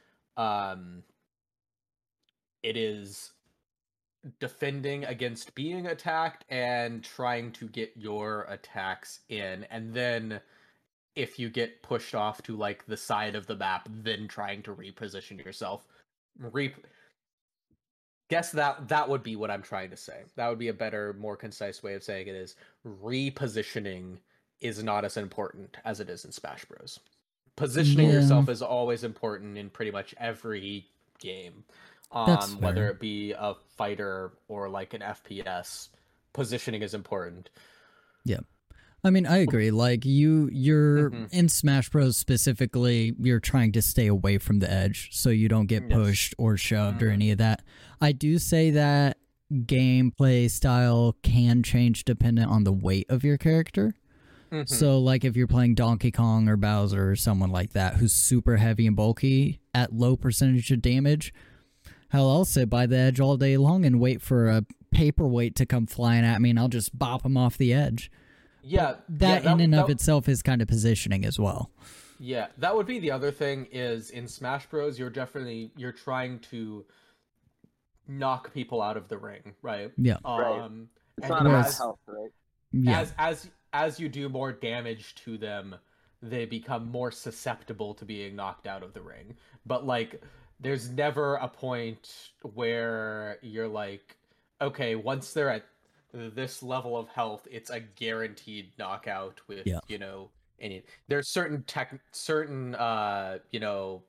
it is defending against being attacked and trying to get your attacks in, and then if you get pushed off to like the side of the map, then trying to reposition yourself. Guess that would be what I'm trying to say. That would be a better, more concise way of saying it is repositioning is not as important as it is in Smash Bros. Positioning yourself is always important in pretty much every game. Whether it be a fighter or like an FPS, positioning is important. Yeah. I mean, I agree. Like, you're in Smash Bros. Specifically, you're trying to stay away from the edge so you don't get pushed or shoved or any of that. I do say that gameplay style can change dependent on the weight of your character. Mm-hmm. So, like, if you're playing Donkey Kong or Bowser or someone like that who's super heavy and bulky at low percentage of damage, hell, I'll sit by the edge all day long and wait for a paperweight to come flying at me, and I'll just bop him off the edge. Yeah, that itself is kind of positioning as well. Yeah, that would be the other thing is in Smash Bros, you're trying to knock people out of the ring, right? Yeah. Right. It's not about health, right? Yeah. As you do more damage to them, they become more susceptible to being knocked out of the ring. But like, there's never a point where you're like, okay, once they're at this level of health, it's a guaranteed knockout with, you know, any. There's certain you know,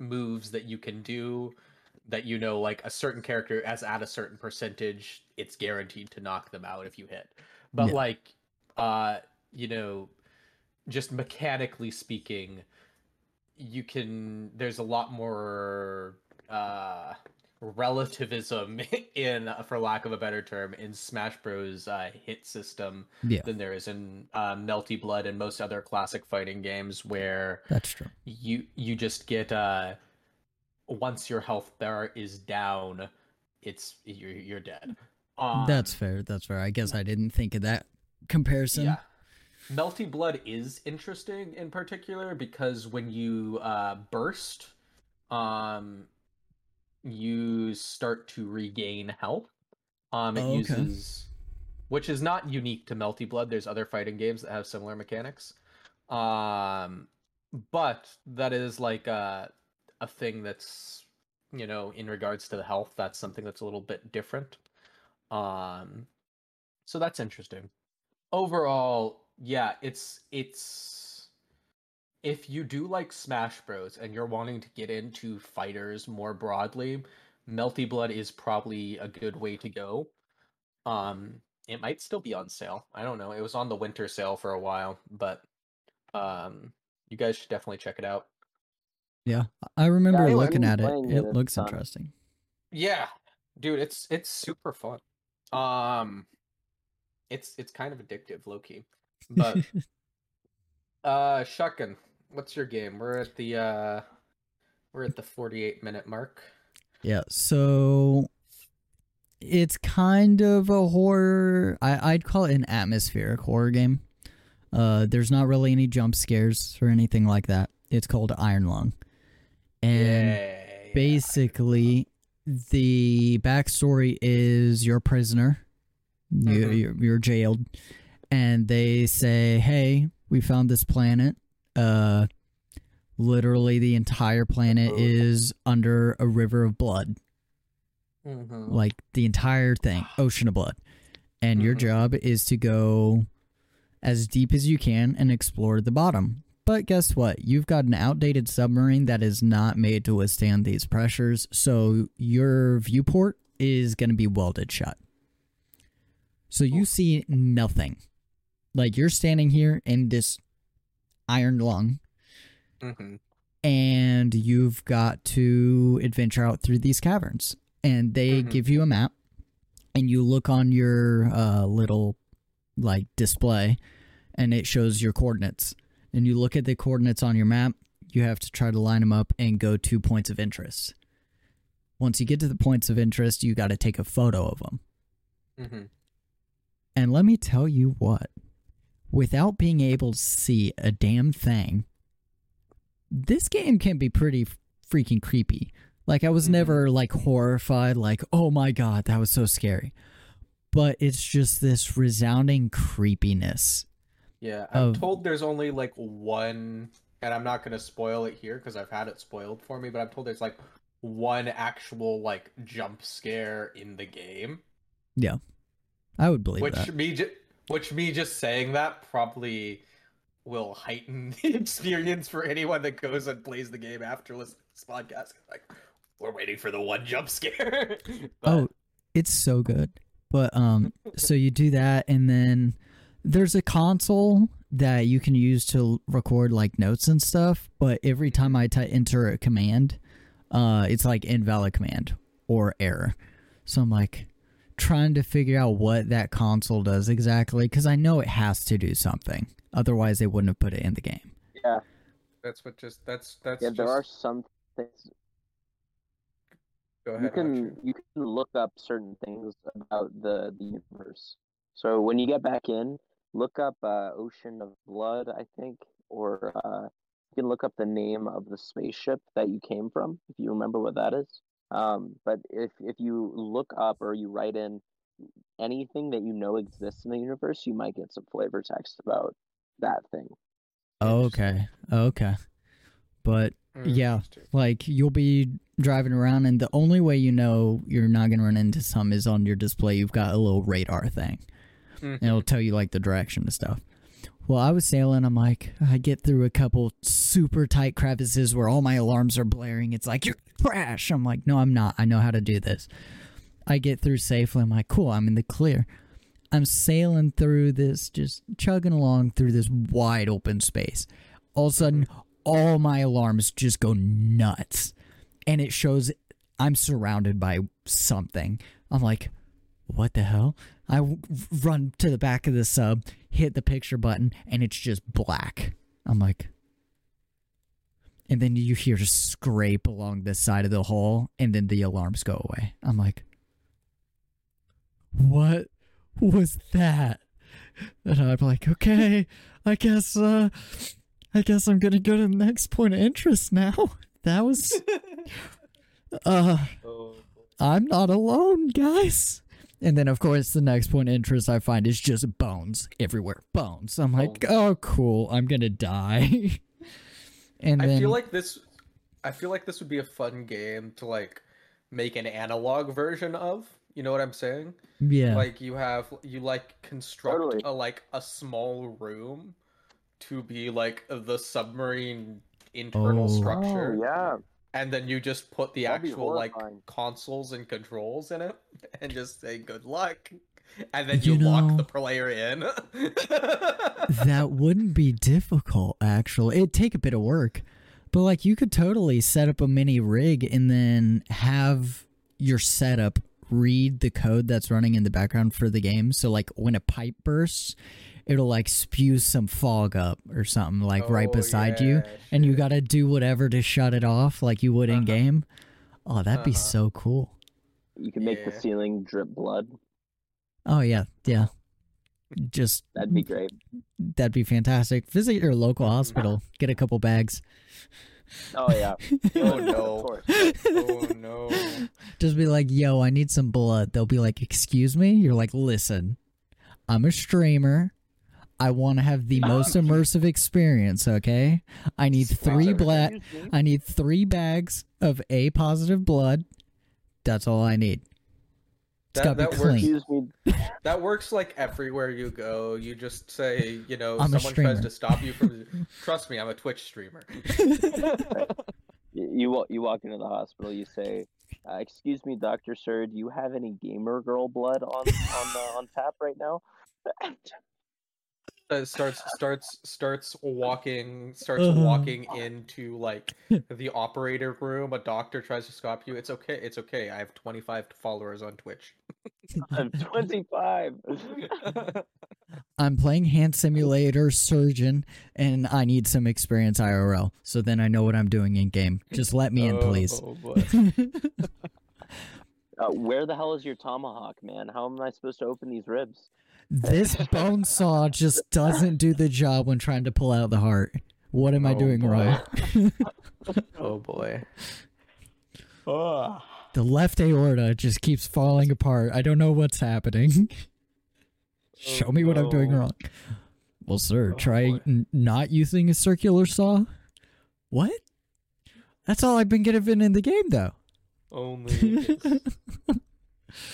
moves that you can do that, you know, like a certain character as at a certain percentage, it's guaranteed to knock them out if you hit. But like, you know, just mechanically speaking, you can, there's a lot more, relativism in, for lack of a better term, in Smash Bros hit system than there is in Melty Blood and most other classic fighting games, where that's true. You just get once your health bar is down, it's you're dead. That's fair. That's fair. I guess I didn't think of that comparison. Yeah. Melty Blood is interesting in particular because when you burst, you start to regain health. Uses, which is not unique to Melty Blood. There's other fighting games that have similar mechanics. But that is like a thing that's, you know, in regards to the health, that's something that's a little bit different. So that's interesting. Overall, yeah, it's if you do like Smash Bros and you're wanting to get into fighters more broadly, Melty Blood is probably a good way to go. It might still be on sale. I don't know. It was on the winter sale for a while, but you guys should definitely check it out. Yeah, I remember looking at it. It looks interesting. Yeah, dude, it's super fun. It's kind of addictive, low key. But Shuckin, what's your game? We're at the 48-minute mark. Yeah, so it's kind of a horror. I'd call it an atmospheric horror game. There's not really any jump scares or anything like that. It's called Iron Lung. And basically, the backstory is you're a prisoner. You're jailed. And they say, hey, we found this planet. Literally, the entire planet is under a river of blood. Mm-hmm. Like, the entire thing. Ocean of blood. And your job is to go as deep as you can and explore the bottom. But guess what? You've got an outdated submarine that is not made to withstand these pressures, so your viewport is going to be welded shut. So you see nothing. Like, you're standing here in this iron lung, and you've got to adventure out through these caverns. And they give you a map, and you look on your little... like display, and it shows your coordinates, and you look at the coordinates on your map. You have to try to line them up and go to points of interest. Once you get to the points of interest, you got to take a photo of them. And let me tell you what, without being able to see a damn thing, this game can be pretty freaking creepy. Like, I was never like horrified, like, oh my god, that was so scary. But it's just this resounding creepiness. Yeah, I'm told there's only like one, and I'm not going to spoil it here because I've had it spoiled for me, but I'm told there's like one actual like jump scare in the game. Yeah, I would believe that. Which me just saying that probably will heighten the experience for anyone that goes and plays the game after listening to this podcast. Like, we're waiting for the one jump scare. Oh, it's so good. But so you do that, and then there's a console that you can use to record like notes and stuff. But every time I enter a command, it's like invalid command or error. So I'm like trying to figure out what that console does exactly, because I know it has to do something. Otherwise, they wouldn't have put it in the game. Yeah, that's. There are some things. Go ahead, you can look up certain things about the universe. So when you get back in, look up Ocean of Blood, I think, or you can look up the name of the spaceship that you came from, if you remember what that is. But if you look up or you write in anything that you know exists in the universe, you might get some flavor text about that thing. Okay. But yeah, like, you'll be driving around, and the only way you know you're not going to run into some is on your display. You've got a little radar thing, and it'll tell you like the direction and stuff. Well, I was sailing. I'm like, I get through a couple super tight crevices where all my alarms are blaring. It's like, you're crash. I'm like, no, I'm not. I know how to do this. I get through safely. I'm like, cool, I'm in the clear. I'm sailing through this, just chugging along through this wide open space. All of a sudden, all my alarms just go nuts, and it shows I'm surrounded by something. I'm like, what the hell? I run to the back of the sub, hit the picture button, and it's just black. I'm like, and then you hear a scrape along the side of the hull, and then the alarms go away. I'm like, what was that? And I'm like, okay, I guess I'm going to go to the next point of interest now. That was... I'm not alone, guys. And then, of course, the next point of interest I find is just bones everywhere. Bones. I'm like, oh, cool, I'm going to die. And then... I feel like this would be a fun game to, like, make an analog version of. You know what I'm saying? Yeah. Like, you construct a small room to be like the submarine internal structure. Oh, yeah. And then you just put the actual like consoles and controls in it and just say good luck. And then you lock the player in. That wouldn't be difficult, actually. It'd take a bit of work. But like, you could totally set up a mini rig and then have your setup read the code that's running in the background for the game. So like when a pipe bursts, it'll like spew some fog up or something like right beside you, and you gotta do whatever to shut it off like you would in game. Oh, that'd be so cool. You can make the ceiling drip blood. Oh yeah, yeah. Just that'd be great. That'd be fantastic. Visit your local hospital. Get a couple bags. Oh yeah. Oh no. Oh no. Just be like, yo, I need some blood. They'll be like, excuse me? You're like, listen, I'm a streamer. I want to have the most immersive experience, okay? I need three bags of A positive blood. That's all I need. It's that works. That works like everywhere you go. You just say, you know, someone tries to stop you from. Trust me, I'm a Twitch streamer. You walk into the hospital. You say, "Excuse me, Dr. Sir, do you have any gamer girl blood on tap right now?" Starts walking into like the operator room. A doctor tries to stop you. It's okay. I have 25 followers on Twitch. I'm 25. I'm playing Hand Simulator Surgeon, and I need some experience IRL. So then I know what I'm doing in game. Just let me in, please. Where the hell is your tomahawk, man? How am I supposed to open these ribs? This bone saw just doesn't do the job when trying to pull out the heart. What am I doing right? Oh boy. Oh. The left aorta just keeps falling apart. I don't know what's happening. Show me what I'm doing wrong. Well, sir, try not using a circular saw. What? That's all I've been given in the game, though. Only.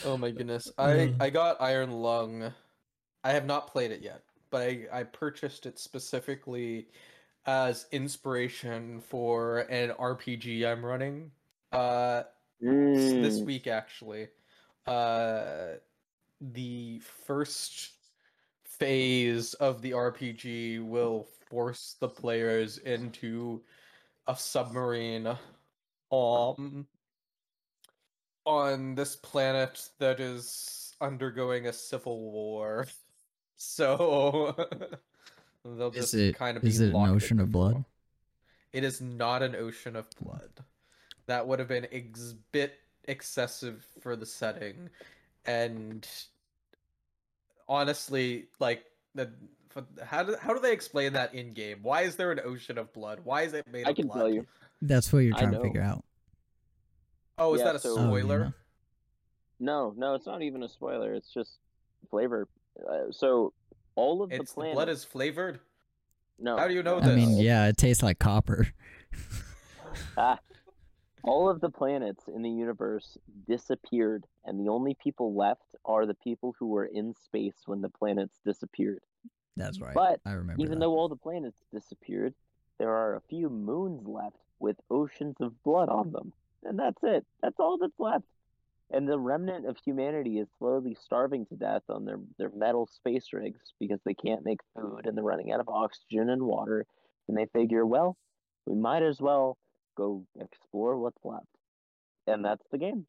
Oh my goodness. I got Iron Lung. I have not played it yet, but I purchased it specifically as inspiration for an RPG I'm running this week, actually. The first phase of the RPG will force the players into a submarine on this planet that is undergoing a civil war. So they'll just kind of be. Is it an ocean of blood? It is not an ocean of blood. That would have been a bit excessive for the setting, and honestly, like, how do they explain that in game? Why is there an ocean of blood? Why is it made of blood? I can tell you. That's what you're trying to figure out. Oh, is that a spoiler? Yeah. No, it's not even a spoiler. It's just flavor. So all of the planet... blood is flavored? No. How do you know this? I mean, yeah, it tastes like copper. All of the planets in the universe disappeared, and the only people left are the people who were in space when the planets disappeared. That's right. But I remember even though all the planets disappeared, there are a few moons left with oceans of blood on them. And that's it. That's all that's left. And the remnant of humanity is slowly starving to death on their metal space rigs because they can't make food and they're running out of oxygen and water. And they figure, well, we might as well go explore what's left. And that's the game.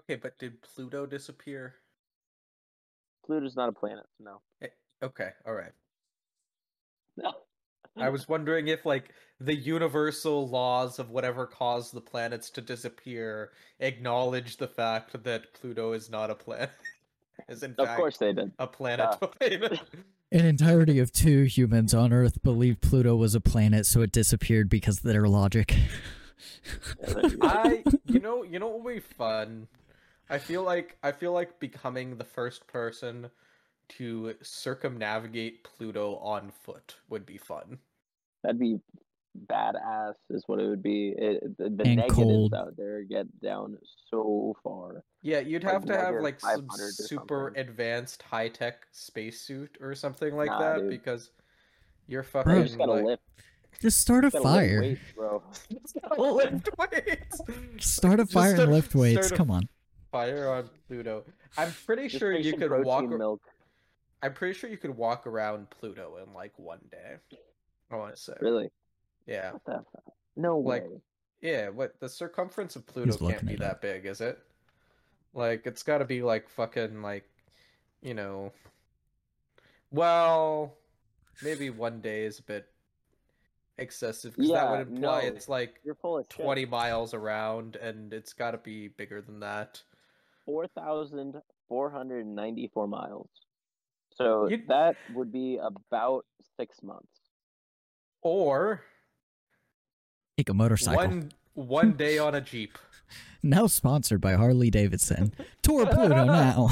Okay, but did Pluto disappear? Pluto's not a planet, no. Okay, all right. No. I was wondering if, like, the universal laws of whatever caused the planets to disappear acknowledge the fact that Pluto is not a planet. Is in fact, of course they did. A planetoid. An entirety of two humans on Earth believed Pluto was a planet, so it disappeared because of their logic. You know what would be fun? I feel like becoming the first person to circumnavigate Pluto on foot would be fun. That'd be badass, is what it would be. The negatives cold out there get down so far. Yeah, you'd have to have like some super advanced high tech spacesuit or something like that, dude. Because you're fucking. Bro, you just gotta lift. Just start a fire, weights, bro. Lift weights. Start a fire and lift weights. Come on. Fire on Pluto. I'm pretty sure you could walk. Milk. I'm pretty sure you could walk around Pluto in like one day. I want to say. Really? Yeah. What the fuck? No way. Yeah, what the circumference of Pluto can't be that big, is it? Like, it's got to be like fucking like, you know. Well, maybe one day is a bit excessive, because that would imply it's like 20 miles around, and it's got to be bigger than that. 4,494 miles. So that would be about 6 months. Or take a motorcycle. One day on a Jeep. Now sponsored by Harley Davidson. Tour Pluto now.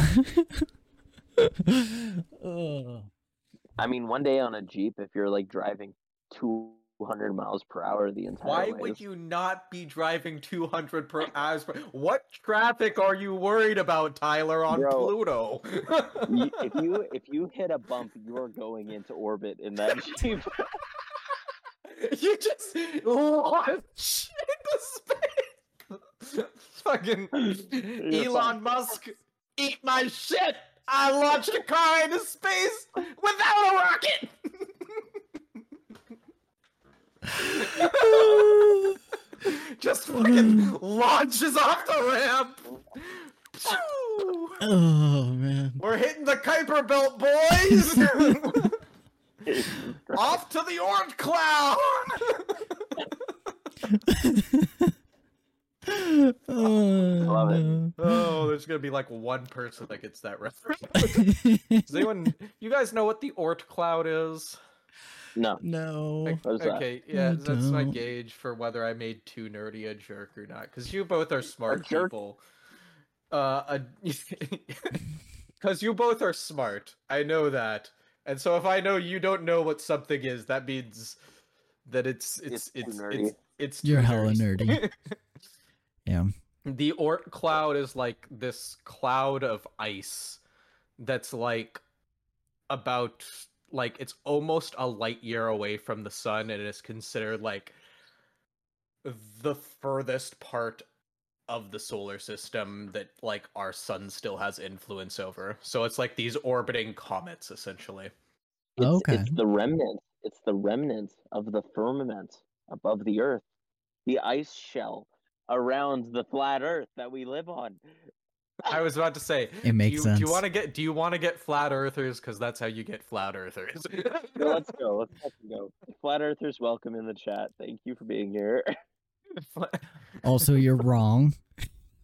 I mean, one day on a Jeep, if you're like driving 200 miles per hour the entire way. Why would you not be driving 200 per hour? What traffic are you worried about, Tyler, on Pluto? if you hit a bump, you're going into orbit in that Jeep. You just launched into space. Fucking Elon Musk, eat my shit! I launched a car into space without a rocket. Just fucking launches off the ramp. Oh man! We're hitting the Kuiper Belt, boys. Off to the Oort Cloud! I love it. Oh, there's gonna be like one person that gets that reference. Does anyone, you guys know what the Oort Cloud is? No. Okay, yeah, that's my gauge for whether I made Too Nerdy a jerk or not. Because you both are smart people. Because you both are smart. I know that. And so if I know you don't know what something is, that means that it's you're hella nerdy. Yeah. The Oort Cloud is like this cloud of ice that's like about like it's almost a light year away from the sun, and it is considered like the furthest part of the solar system that like our sun still has influence over. So it's like these orbiting comets, essentially. It's the remnants of the firmament above the earth, the ice shell around the flat earth that we live on. I was about to say, it makes sense. Do you want to get flat earthers? Because that's how you get flat earthers. No, let's go. Flat earthers, welcome in the chat. Thank you for being here. Also, you're wrong.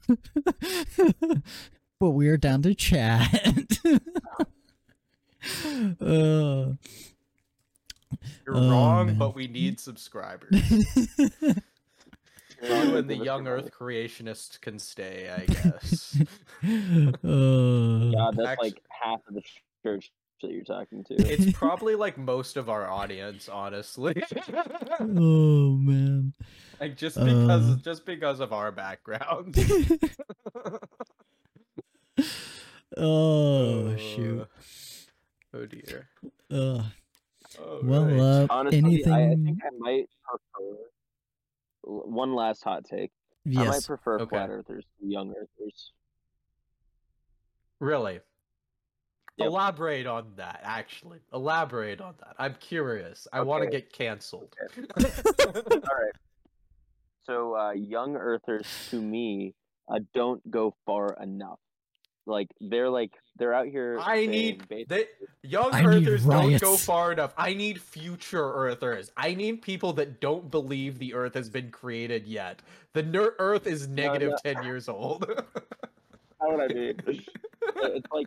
But we're down to chat. You're wrong, man. But we need subscribers. You and the young Earth creationists can stay, I guess. Yeah, that's like half of the church that you're talking to. It's probably like most of our audience, honestly. Oh man. Like just because of our background. Oh shoot. Oh dear. Honestly, anything... I think I might prefer one last hot take. Yes. I might prefer flat earthers to young earthers. Really? Yep. Elaborate on that. I'm curious. I want to get canceled. Okay. All right. So young earthers, to me, don't go far enough. Like they're out here. Young earthers don't go far enough. I need future earthers. I need people that don't believe the earth has been created yet. The earth is negative 10 years old. How would I be? It's like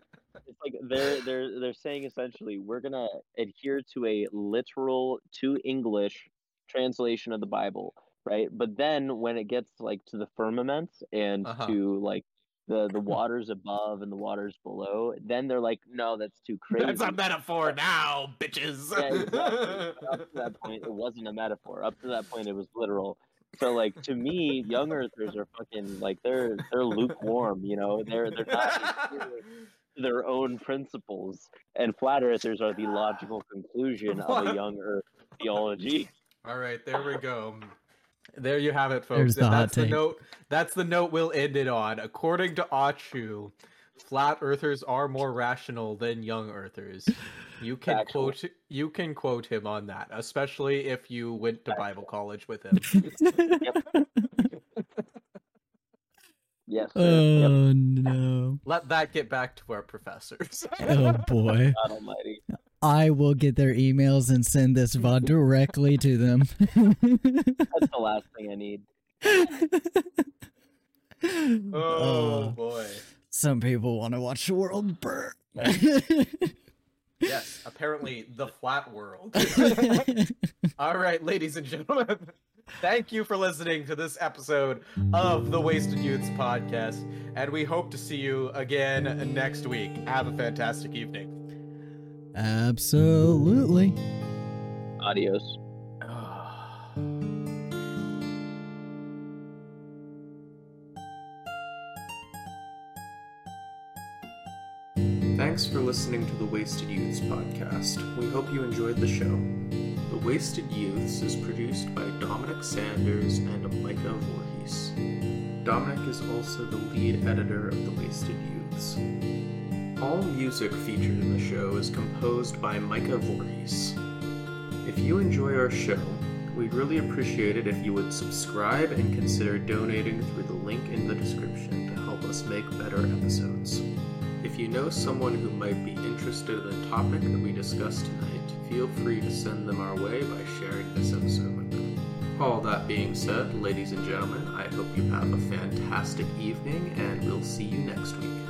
they're saying essentially we're gonna adhere to a literal to English translation of the Bible, right? But then when it gets like to the firmament and to like the waters above and the waters below, then they're like, no, that's too crazy. That's a metaphor now, bitches. Yeah, exactly. Up to that point, it wasn't a metaphor. Up to that point, it was literal. So like to me, young earthers are fucking like they're lukewarm, you know. They're not their own principles, and flat earthers are the logical conclusion of a young earth theology. All right, there we go. There you have it, folks. That's the note we'll end it on. According to Achu, flat earthers are more rational than young earthers. You can quote him on that, especially if you went to Bible college with him. Yep. Yes. Oh, yep. No. Let that get back to our professors. Oh, boy. God almighty. I will get their emails and send this VOD directly to them. That's the last thing I need. Oh, boy. Some people want to watch the world burn. Yes, apparently the flat world. All right, ladies and gentlemen, thank you for listening to this episode of the Wasted Youths podcast, and we hope to see you again next week. Have a fantastic evening. Absolutely. Adios. Thanks for listening to the Wasted Youths podcast. We hope you enjoyed the show. The Wasted Youths is produced by Dominic Sanders and Micah Voorhees. Dominic is also the lead editor of the Wasted Youths. All music featured in the show is composed by Micah Voorhees. If you enjoy our show, we'd really appreciate it if you would subscribe and consider donating through the link in the description to help us make better episodes. If you know someone who might be interested in a topic that we discussed tonight, feel free to send them our way by sharing this episode with them. All that being said, ladies and gentlemen, I hope you have a fantastic evening, and we'll see you next week.